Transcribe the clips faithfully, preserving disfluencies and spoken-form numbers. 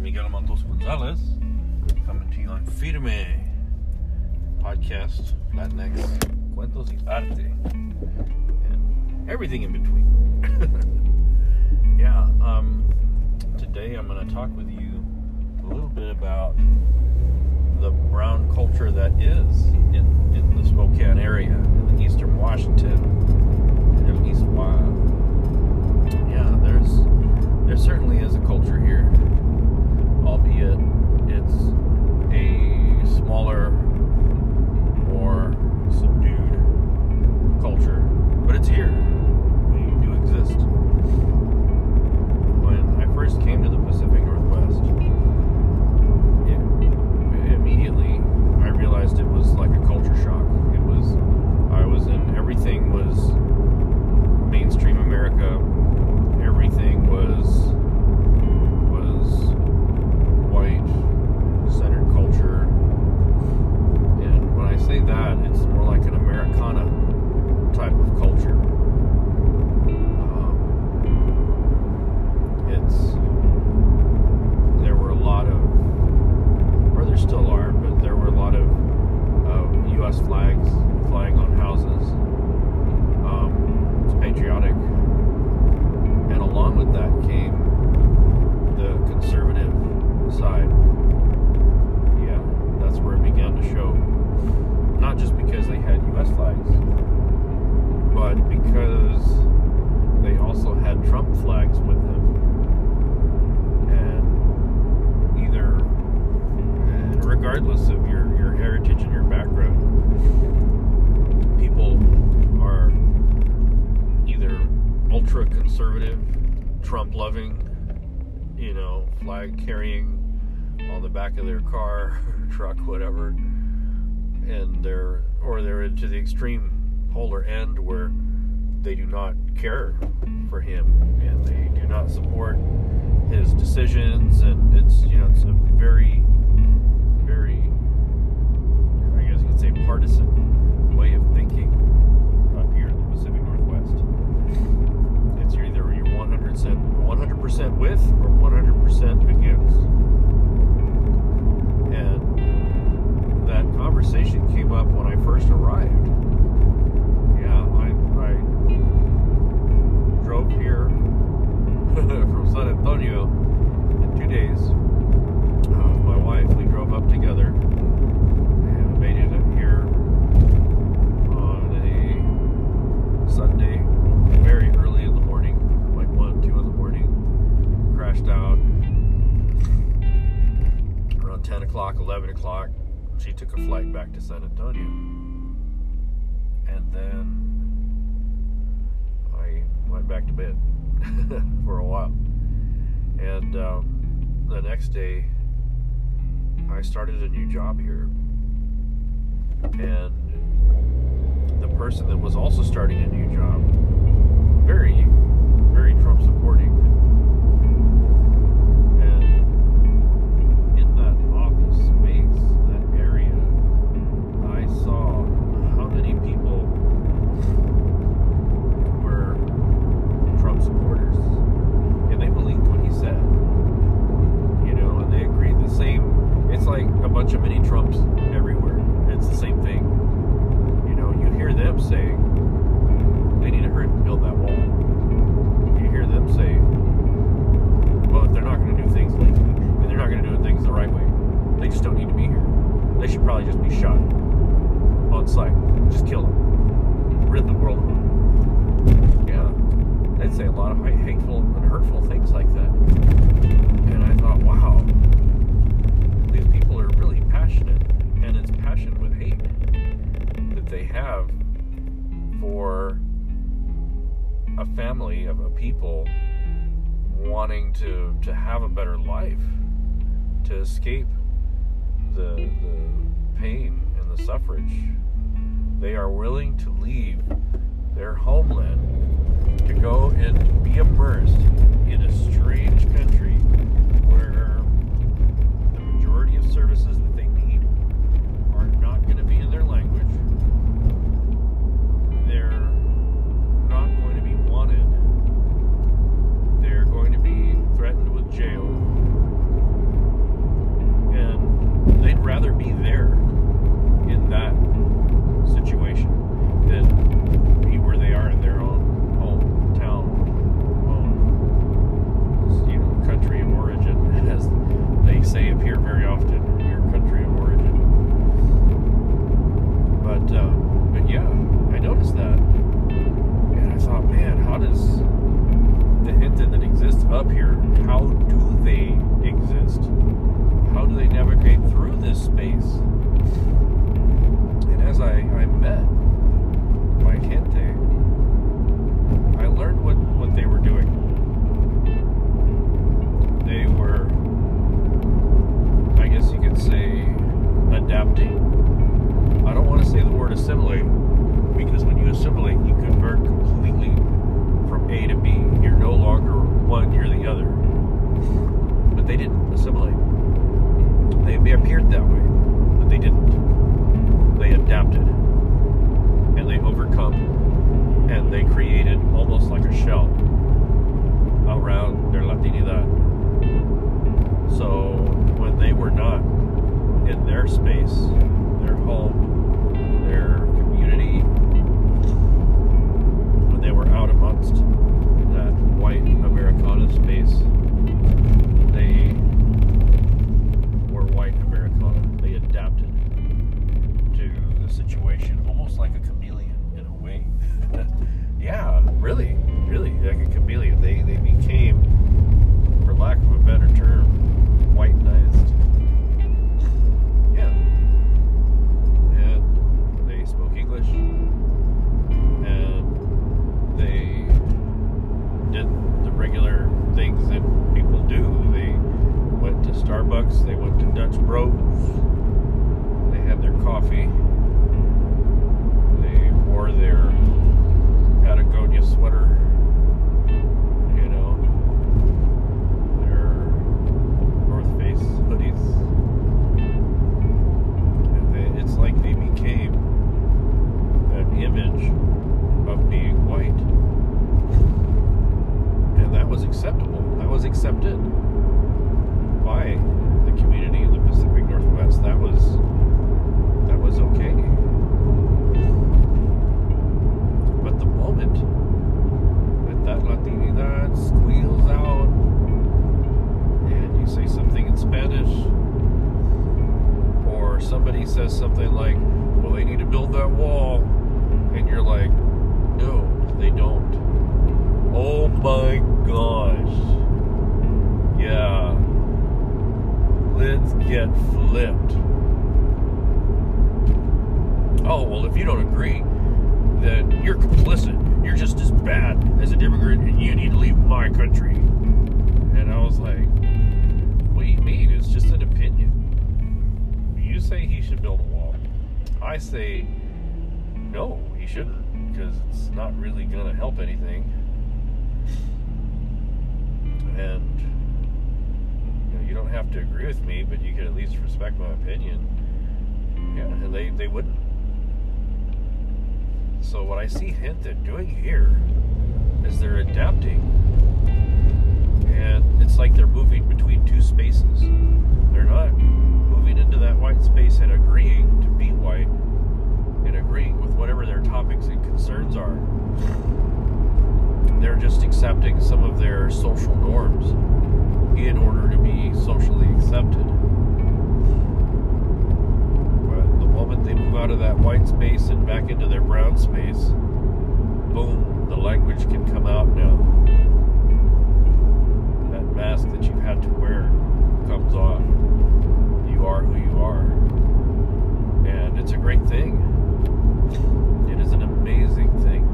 with Miguel Montos Gonzalez, coming to you on Firme podcast, Latinx Cuentos y Arte, and everything in between. yeah, um, today I'm going to talk with you a little bit about the brown culture that is in, in the Spokane area, in the eastern Washington, in East Washington. Yeah, there's there certainly is a culture here, albeit it's a smaller, more subdued culture, but it's here. We do exist. When I first came to the Pacific Northwest, immediately I realized it was like a culture shock. It was, I was in, everything was mainstream America, everything was, was white, centered culture, and when I say that, it's more like an Americana type of culture. Um, it's, there were a lot of, there still are, but there were a lot of uh, U S flags flying on houses. Um, it's patriotic. And along with that came the conservative side. Yeah, that's where it began to show. Not just because they had U S flags, but because they also had Trump flags with them. And either regardless of your, your heritage and your background, people are either ultra-conservative, Trump-loving, you know, flag-carrying on the back of their car, truck, whatever, and they're, or they're into the extreme polar end where they do not care for him, and they do not support his decisions, and it's, you know, it's a very... very, I guess you could say, partisan way of thinking up here in the Pacific Northwest. It's either you're one hundred percent with or one hundred percent against. And that conversation came up when I first arrived. Yeah, I, I drove here from San Antonio in two days. Uh, my wife, we drove up together and made it up here on a Sunday, very early in the morning, like one, two in the morning, crashed out around ten o'clock, eleven o'clock, she took a flight back to San Antonio, and then I went back to bed for a while, and um, the next day, I started a new job here, and the person that was also starting a new job, very, very Trump supporting, and in that office space, that area, I saw how many people were Trump supporters, and they believed what he said, you know, and they agreed the same. It's like a bunch of mini Trumps everywhere. It's the same thing. You know, you hear them saying, they need to hurry and build that wall. You hear them say, well, if they're not going to do things legally, and they're not going to do things the right way, they just don't need to be here. They should probably just be shot on sight. Just kill them. Rid the world of them. Yeah. They'd say a lot of hateful and hurtful things like that. And I thought, wow. These people are really passionate, and it's passion with hate that they have for a family of a people wanting to, to have a better life, to escape the, the pain and the suffrage. They are willing to leave their homeland to go and be immersed in a strange country where of services that they need are not going to be in their language. They're not going to be wanted. They're going to be threatened with jail. ways. And as I, I met my gente, I learned what, what they were doing. They were, I guess you could say, adapting. I don't want to say the word assimilate, because when you assimilate, you convert completely from A to B. You're no longer one, you're the other. But they didn't assimilate. They, they appeared that way, but they didn't. They adapted, and they overcome, and they created almost like a shell around their Latinidad. So when they were not in their space, their home, their community, when they were out amongst that white Americana space, they were white Americana. They adapted to the situation, almost like a chameleon in a way. Yeah, really, really, like a chameleon. They, they became, for lack of a better term, whitenized. Yeah. And they spoke English, and they did the regular things that people do. They went to Starbucks, they went to Dutch Bros, they had their coffee, they wore their Patagonia sweater, you know, their North Face hoodies. And they, it's like they became an image of being white, and that was acceptable, that was accepted by the community in the Pacific Northwest. That was, that was okay. But the moment that that Latinidad squeals out and you say something in Spanish, or somebody says something like, well, they need to build that wall, and you're like, no, they don't. Oh my gosh. Yeah. Let's get flipped. Oh, well, if you don't agree, then you're complicit. You're just as bad as an immigrant, and you need to leave my country. And I was like, what do you mean? It's just an opinion. You say he should build a wall. I say, no, he shouldn't, because it's not really going to help anything. And you know, you don't have to agree with me, but you can at least respect my opinion. Yeah, and they, they wouldn't. So what I see gente doing here is they're adapting. And it's like they're moving between two spaces. They're not moving into that white space and agreeing to be white and agreeing with whatever their topics and concerns are. They're just accepting some of their social norms in order to be socially accepted. But the moment they move out of that white space and back into their brown space, boom, the language can come out now. That mask that you've had to wear comes off. You are who you are. And it's a great thing. It is an amazing thing.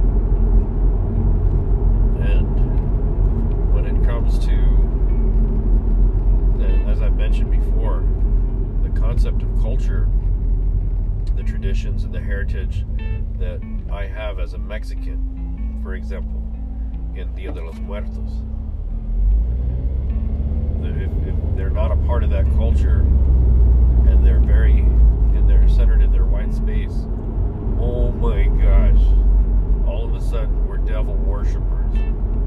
And when it comes to, as I mentioned before, the concept of culture, the traditions and the heritage that I have as a Mexican, for example, in Dia de los Muertos, if, if they're not a part of that culture and they're very, and they're centered in their white space, oh my gosh, all of a sudden we're devil worshippers,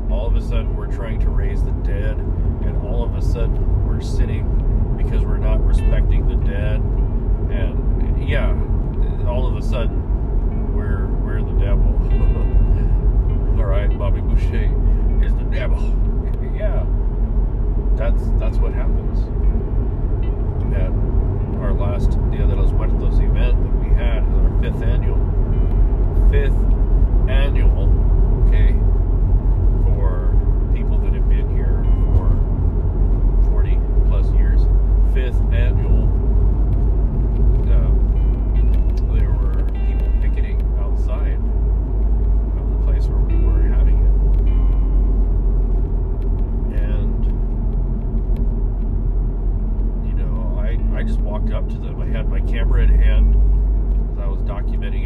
all of a sudden we're trying to raise the dead, and all of a sudden we're sitting because we're not respecting the dead, and yeah, all of a sudden we're we're the devil. All right, Bobby Boucher is the devil. Yeah, that's that's what happens. At our last Dia de los Muertos event that we had, our fifth annual, fifth annual, okay, for people that have been here for forty plus years, fifth annual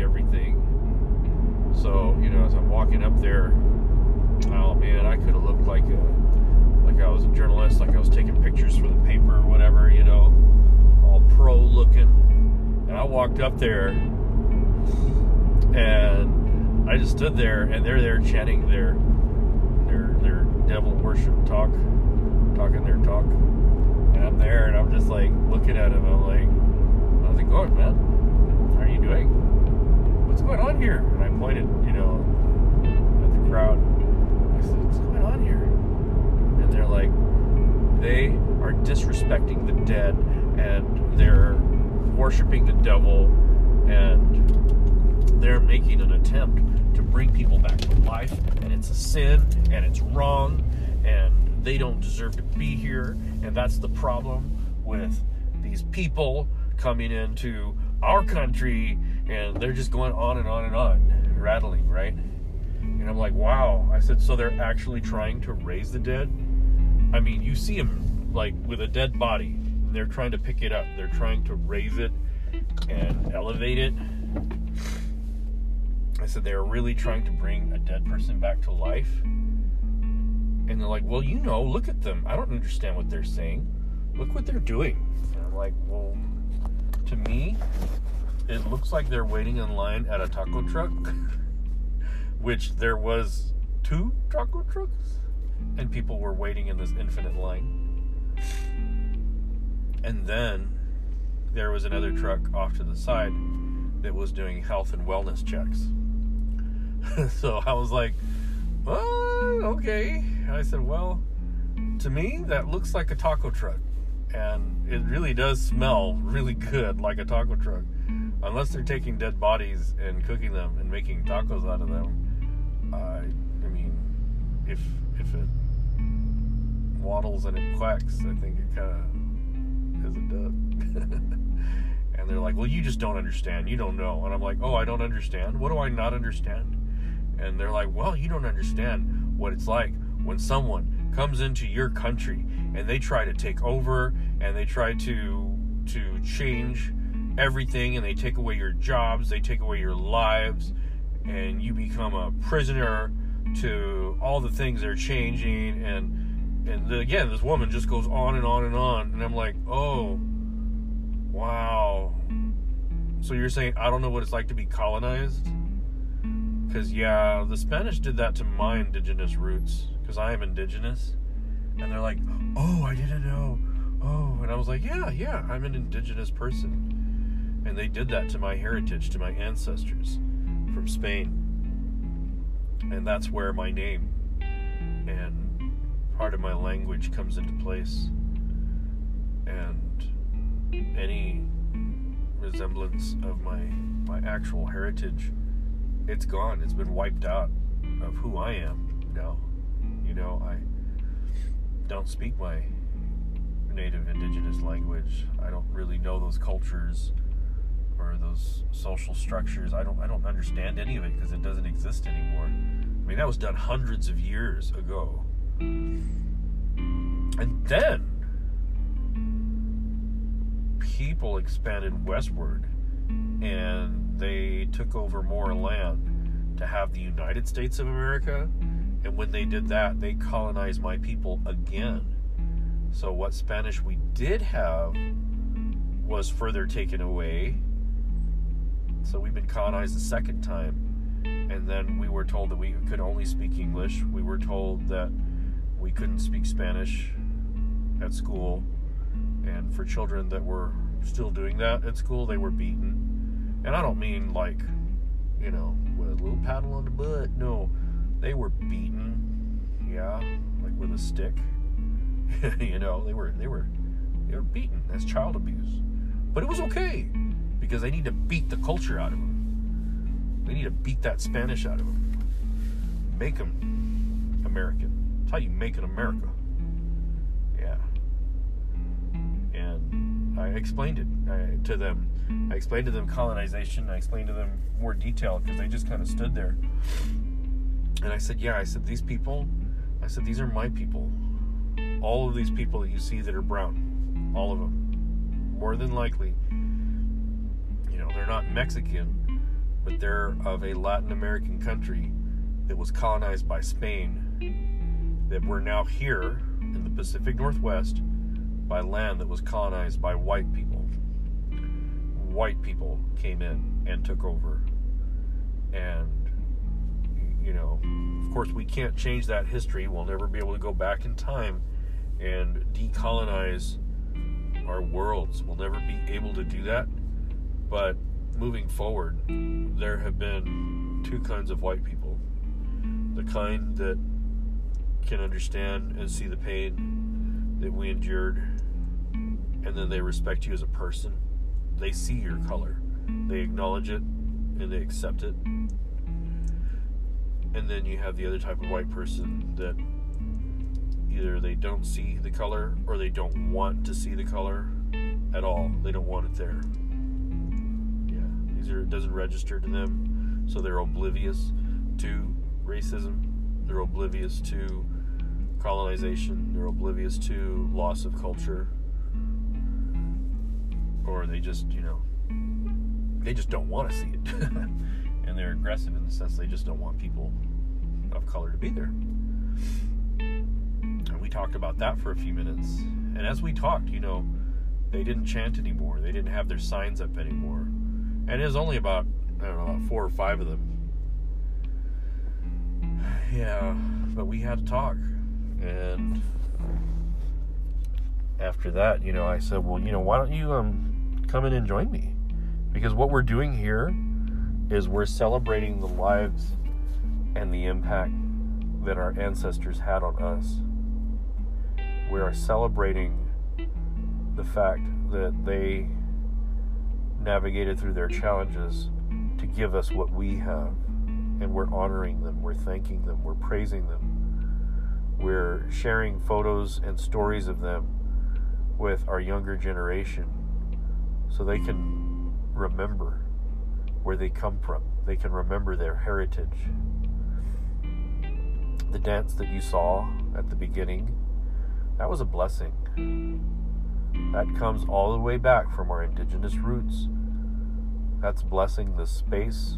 everything. So, you know, as I'm walking up there, oh man, I could have looked like a, like I was a journalist, like I was taking pictures for the paper or whatever, you know, all pro looking. And I walked up there and I just stood there, and they're there chanting their their their devil worship talk, talking their talk. And I'm there and I'm just like looking at him, I'm like, how's it going, man? How are you doing? What's going on here? And I pointed, you know, at the crowd. I said, what's going on here? And they're like, they are disrespecting the dead and they're worshiping the devil and they're making an attempt to bring people back to life, and it's a sin and it's wrong and they don't deserve to be here, and that's the problem with these people coming into our country, and they're just going on and on and on, rattling, right? And I'm like, wow. I said, so they're actually trying to raise the dead? I mean, you see them, like, with a dead body, and they're trying to pick it up. They're trying to raise it and elevate it. I said, they're really trying to bring a dead person back to life? And they're like, well, you know, look at them. I don't understand what they're saying. Look what they're doing. And I'm like, well, to me, it looks like they're waiting in line at a taco truck, which there was two taco trucks, and people were waiting in this infinite line. And then there was another truck off to the side that was doing health and wellness checks. So I was like, well, okay. I said, well, to me, that looks like a taco truck. And it really does smell really good like a taco truck. Unless they're taking dead bodies and cooking them and making tacos out of them. Uh, I mean, if if it waddles and it quacks, I think it kind of is a dud. And they're like, well, you just don't understand. You don't know. And I'm like, oh, I don't understand? What do I not understand? And they're like, well, you don't understand what it's like when someone comes into your country and they try to take over and they try to to change everything, and they take away your jobs, they take away your lives, and you become a prisoner to all the things they're changing. And and the, again, this woman just goes on and on and on. And I'm like, oh, wow. So you're saying I don't know what it's like to be colonized? Because, yeah, the Spanish did that to my indigenous roots, because I am indigenous. And they're like, oh, I didn't know. Oh, and I was like, yeah, yeah, I'm an indigenous person. And they did that to my heritage, to my ancestors from Spain. And that's where my name and part of my language comes into place. And any resemblance of my, my actual heritage, it's gone. It's been wiped out of who I am now. You know, I don't speak my native indigenous language. I don't really know those cultures or those social structures. I don't I don't understand any of it because it doesn't exist anymore. I mean, that was done hundreds of years ago. And then people expanded westward and they took over more land to have the United States of America. And when they did that, they colonized my people again. So what Spanish we did have was further taken away. So we've been colonized a second time. And then we were told that we could only speak English. We were told that we couldn't speak Spanish at school. And for children that were still doing that at school, they were beaten. And I don't mean like, you know, with a little paddle on the butt. No, they were beaten. Yeah, like with a stick. You know, they were they were they were beaten. That's child abuse. But it was okay because they need to beat the culture out of them. They need to beat that Spanish out of them. Make them American. That's how you make it America. Yeah. And I explained it I, to them. I explained to them colonization. I explained to them more detail because they just kind of stood there. And I said, yeah, I said, these people, I said, these are my people. All of these people that you see that are brown, all of them, more than likely, you know, they're not Mexican, but they're of a Latin American country that was colonized by Spain, that we're now here in the Pacific Northwest by land that was colonized by white people. White people came in and took over. And, you know, of course we can't change that history. We'll never be able to go back in time and decolonize our worlds. We'll never be able to do that. But moving forward, there have been two kinds of white people. The kind that can understand and see the pain that we endured, and then they respect you as a person. They see your color, they acknowledge it, and they accept it. And then you have the other type of white person that either they don't see the color, or they don't want to see the color at all. They don't want it there. Yeah, these are, it doesn't register to them, so they're oblivious to racism. They're oblivious to colonization. They're oblivious to loss of culture. Or they just, you know, they just don't want to see it. And they're aggressive in the sense they just don't want people of color to be there. And we talked about that for a few minutes. And as we talked, you know, they didn't chant anymore. They didn't have their signs up anymore. And it was only about, I don't know, about four or five of them. Yeah, but we had to talk. And after that, you know, I said, well, you know, why don't you um come in and join me? Because what we're doing here is we're celebrating the lives and the impact that our ancestors had on us. We are celebrating the fact that they navigated through their challenges to give us what we have. And we're honoring them, we're thanking them, we're praising them. We're sharing photos and stories of them with our younger generation so they can remember where they come from. They can remember their heritage. The dance that you saw at the beginning, that was a blessing. That comes all the way back from our indigenous roots. That's blessing this space,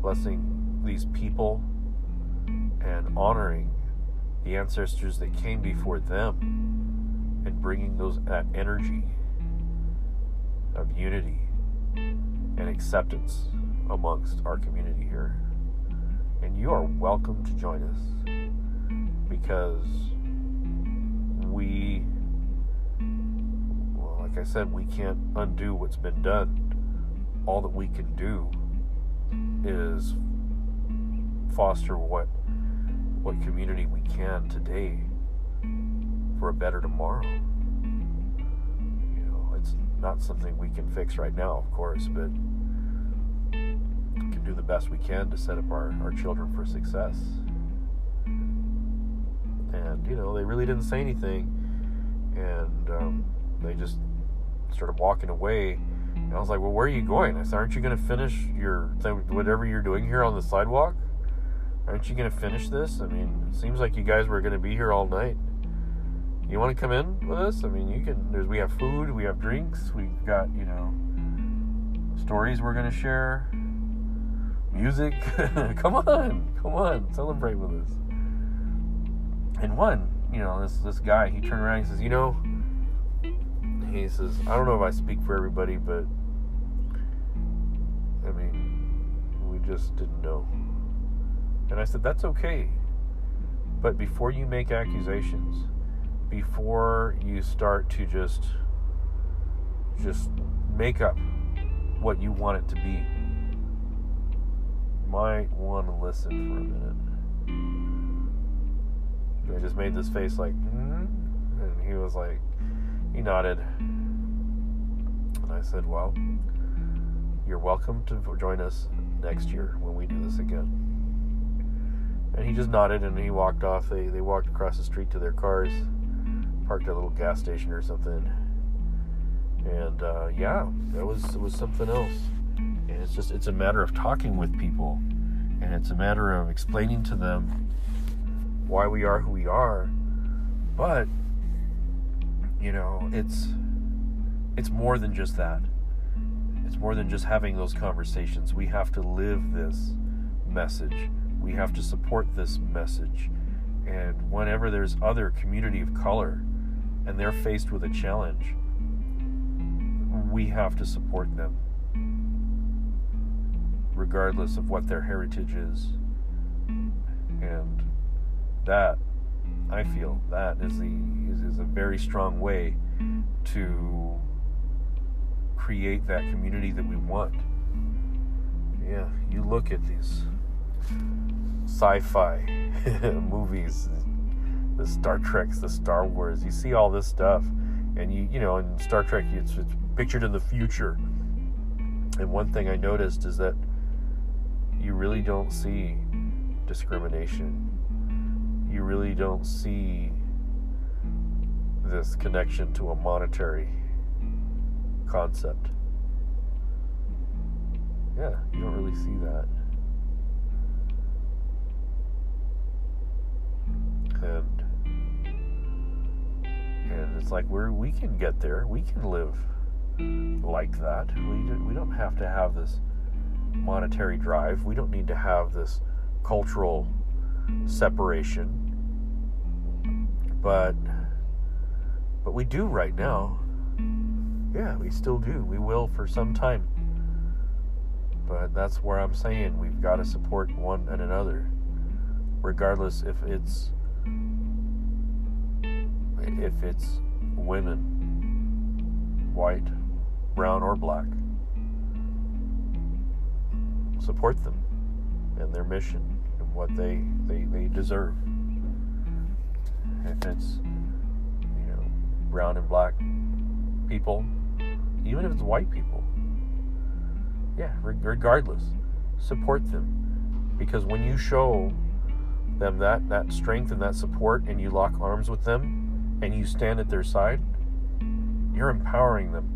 blessing these people, and honoring the ancestors that came before them, and bringing those that energy of unity and acceptance amongst our community here. And you are welcome to join us, because we, well, like I said, we can't undo what's been done. All that we can do is foster what what community we can today for a better tomorrow. You know, it's not something we can fix right now, of course, but we can do the best we can to set up our, our children for success. And, you know, they really didn't say anything, and um, they just started walking away. And I was like, well, where are you going? I said, aren't you going to finish your th- whatever you're doing here on the sidewalk? Aren't you going to finish this? I mean, it seems like you guys were going to be here all night. You want to come in with us? I mean, you can. There's, we have food, we have drinks, we've got, you know, stories we're going to share, music. Come on, come on, celebrate with us. And one, you know, this this guy, he turned around and he says, you know, he says, I don't know if I speak for everybody, but, I mean, we just didn't know. And I said, that's okay. But before you make accusations, before you start to just, just make up what you want it to be, you might want to listen for a minute. And I just made this face like, mm-hmm. And he was like, he nodded. And I said, well, you're welcome to join us next year when we do this again. And he just nodded and he walked off. They they walked across the street to their cars, parked at a little gas station or something. And uh, yeah, that was it was something else. And it's just it's a matter of talking with people, and it's a matter of explaining to them why we are who we are. But you know, it's it's more than just that. It's more than just having those conversations. We have to live this message. We have to support this message. And whenever there's other community of color and they're faced with a challenge, we have to support them, regardless of what their heritage is. And that, I feel, that is the is, is a very strong way to create that community that we want. Yeah, you look at these sci-fi movies, the Star Treks, the Star Wars, you see all this stuff, and you you know, in Star Trek, it's, it's pictured in the future. And one thing I noticed is that you really don't see discrimination. You really don't see this connection to a monetary concept. Yeah, you don't really see that. And and it's like we're we can get there. We can live like that. We we don't have to have this monetary drive. We don't need to have this cultural separation. But but we do right now. Yeah, we still do. We will for some time. But that's where I'm saying we've got to support one and another, regardless if it's if it's women, white, brown, or black. Support them and their mission and what they, they, they deserve. If it's, you know, brown and black people, even if it's white people, yeah, regardless, support them. Because when you show them that, that strength and that support, and you lock arms with them and you stand at their side, you're empowering them,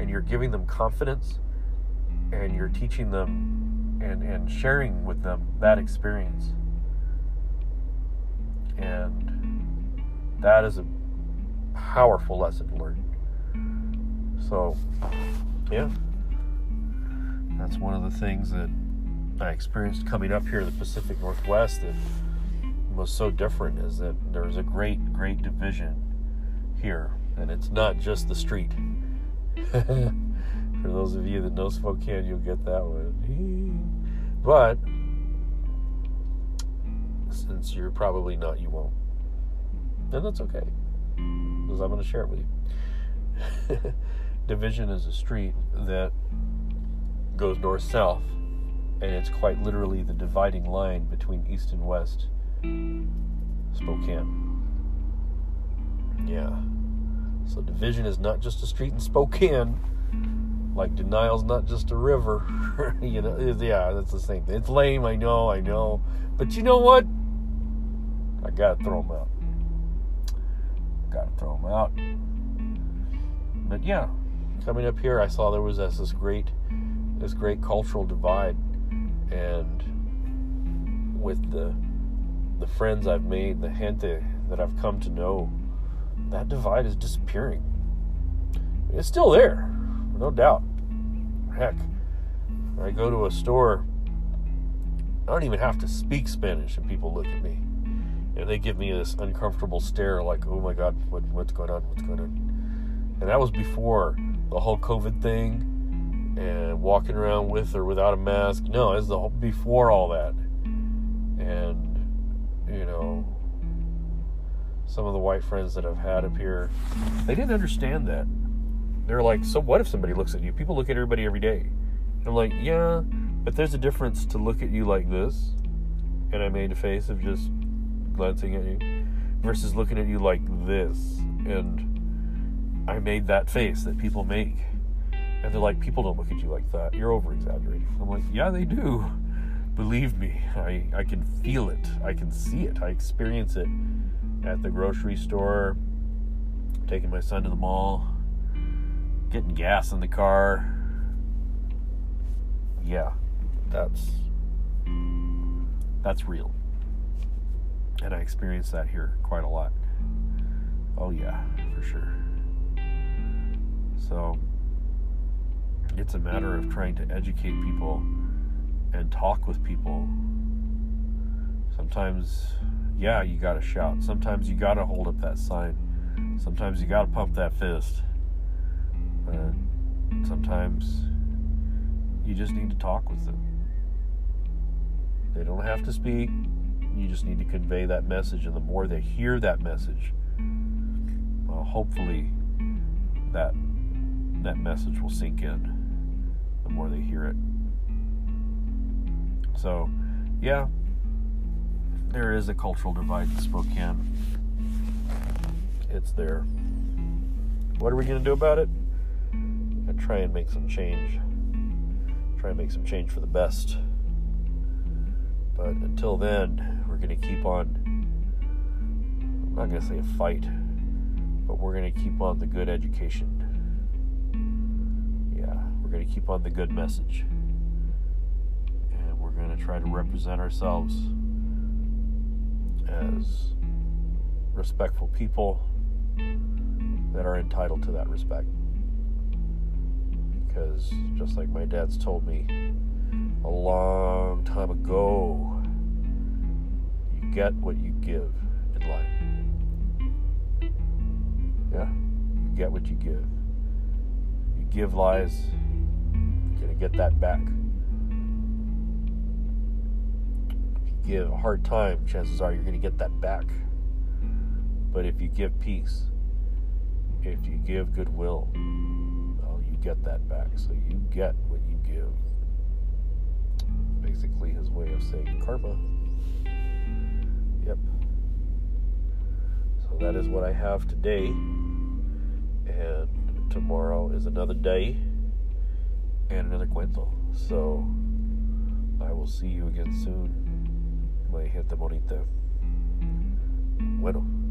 and you're giving them confidence, and you're teaching them and, and sharing with them that experience. And that is a powerful lesson learned. So, yeah, that's one of the things that I experienced coming up here in the Pacific Northwest that was so different, is that there's a great, great division here. And it's not just the street. For those of you that know Spokane, you'll get that one. But since you're probably not, you won't. And that's okay, because I'm going to share it with you. Division is a street that goes north-south, and it's quite literally the dividing line between east and west Spokane. Yeah. So Division is not just a street in Spokane. Like, Denial's not just a river. You know, yeah, that's the same thing. It's lame, I know, I know. But you know what? I gotta throw them out. Gotta throw them out. But yeah, coming up here, I saw there was this, this great, this great cultural divide, and with the the friends I've made, the gente that I've come to know, that divide is disappearing. It's still there, no doubt. Heck, I go to a store, I don't even have to speak Spanish, and people look at me, and they give me this uncomfortable stare, like, "Oh my God, what, what's going on? What's going on?" And that was before the whole COVID thing, and walking around with or without a mask. No, it's the whole, before all that. And, you know, some of the white friends that I've had up here, they didn't understand that. They're like, "So what if somebody looks at you? People look at everybody every day." And I'm like, yeah, but there's a difference to look at you like this, and I made a face of just glancing at you, versus looking at you like this, and I made that face that people make. And they're like, "People don't look at you like that. You're over-exaggerating." I'm like, yeah, they do. Believe me, I, I can feel it. I can see it. I experience it at the grocery store, taking my son to the mall, getting gas in the car. Yeah, that's, that's real. And I experience that here quite a lot. Oh yeah, for sure. So it's a matter of trying to educate people and talk with people. Sometimes, yeah, you gotta shout. Sometimes you gotta hold up that sign. Sometimes you gotta pump that fist. Uh, sometimes you just need to talk with them. They don't have to speak. You just need to convey that message, and the more they hear that message, well, hopefully that that message will sink in the more they hear it. So, yeah, there is a cultural divide in Spokane. It's there. What are we going to do about it? And try and make some change. Try and make some change for the best. But until then, we're going to keep on, I'm not going to say a fight, but we're going to keep on the good education. Yeah, we're going to keep on the good message. And we're going to try to represent ourselves as respectful people that are entitled to that respect. Because just like my dad's told me a long time ago, you get what you give in life. Yeah, you get what you give. You give lies, you're gonna get that back. If you give a hard time, chances are you're gonna get that back. But if you give peace, if you give goodwill, well, you get that back. So you get what you give. Basically his way of saying karma. Yep. So that is what I have today. And tomorrow is another day and another cuento. So I will see you again soon. My gente bonita. Bueno.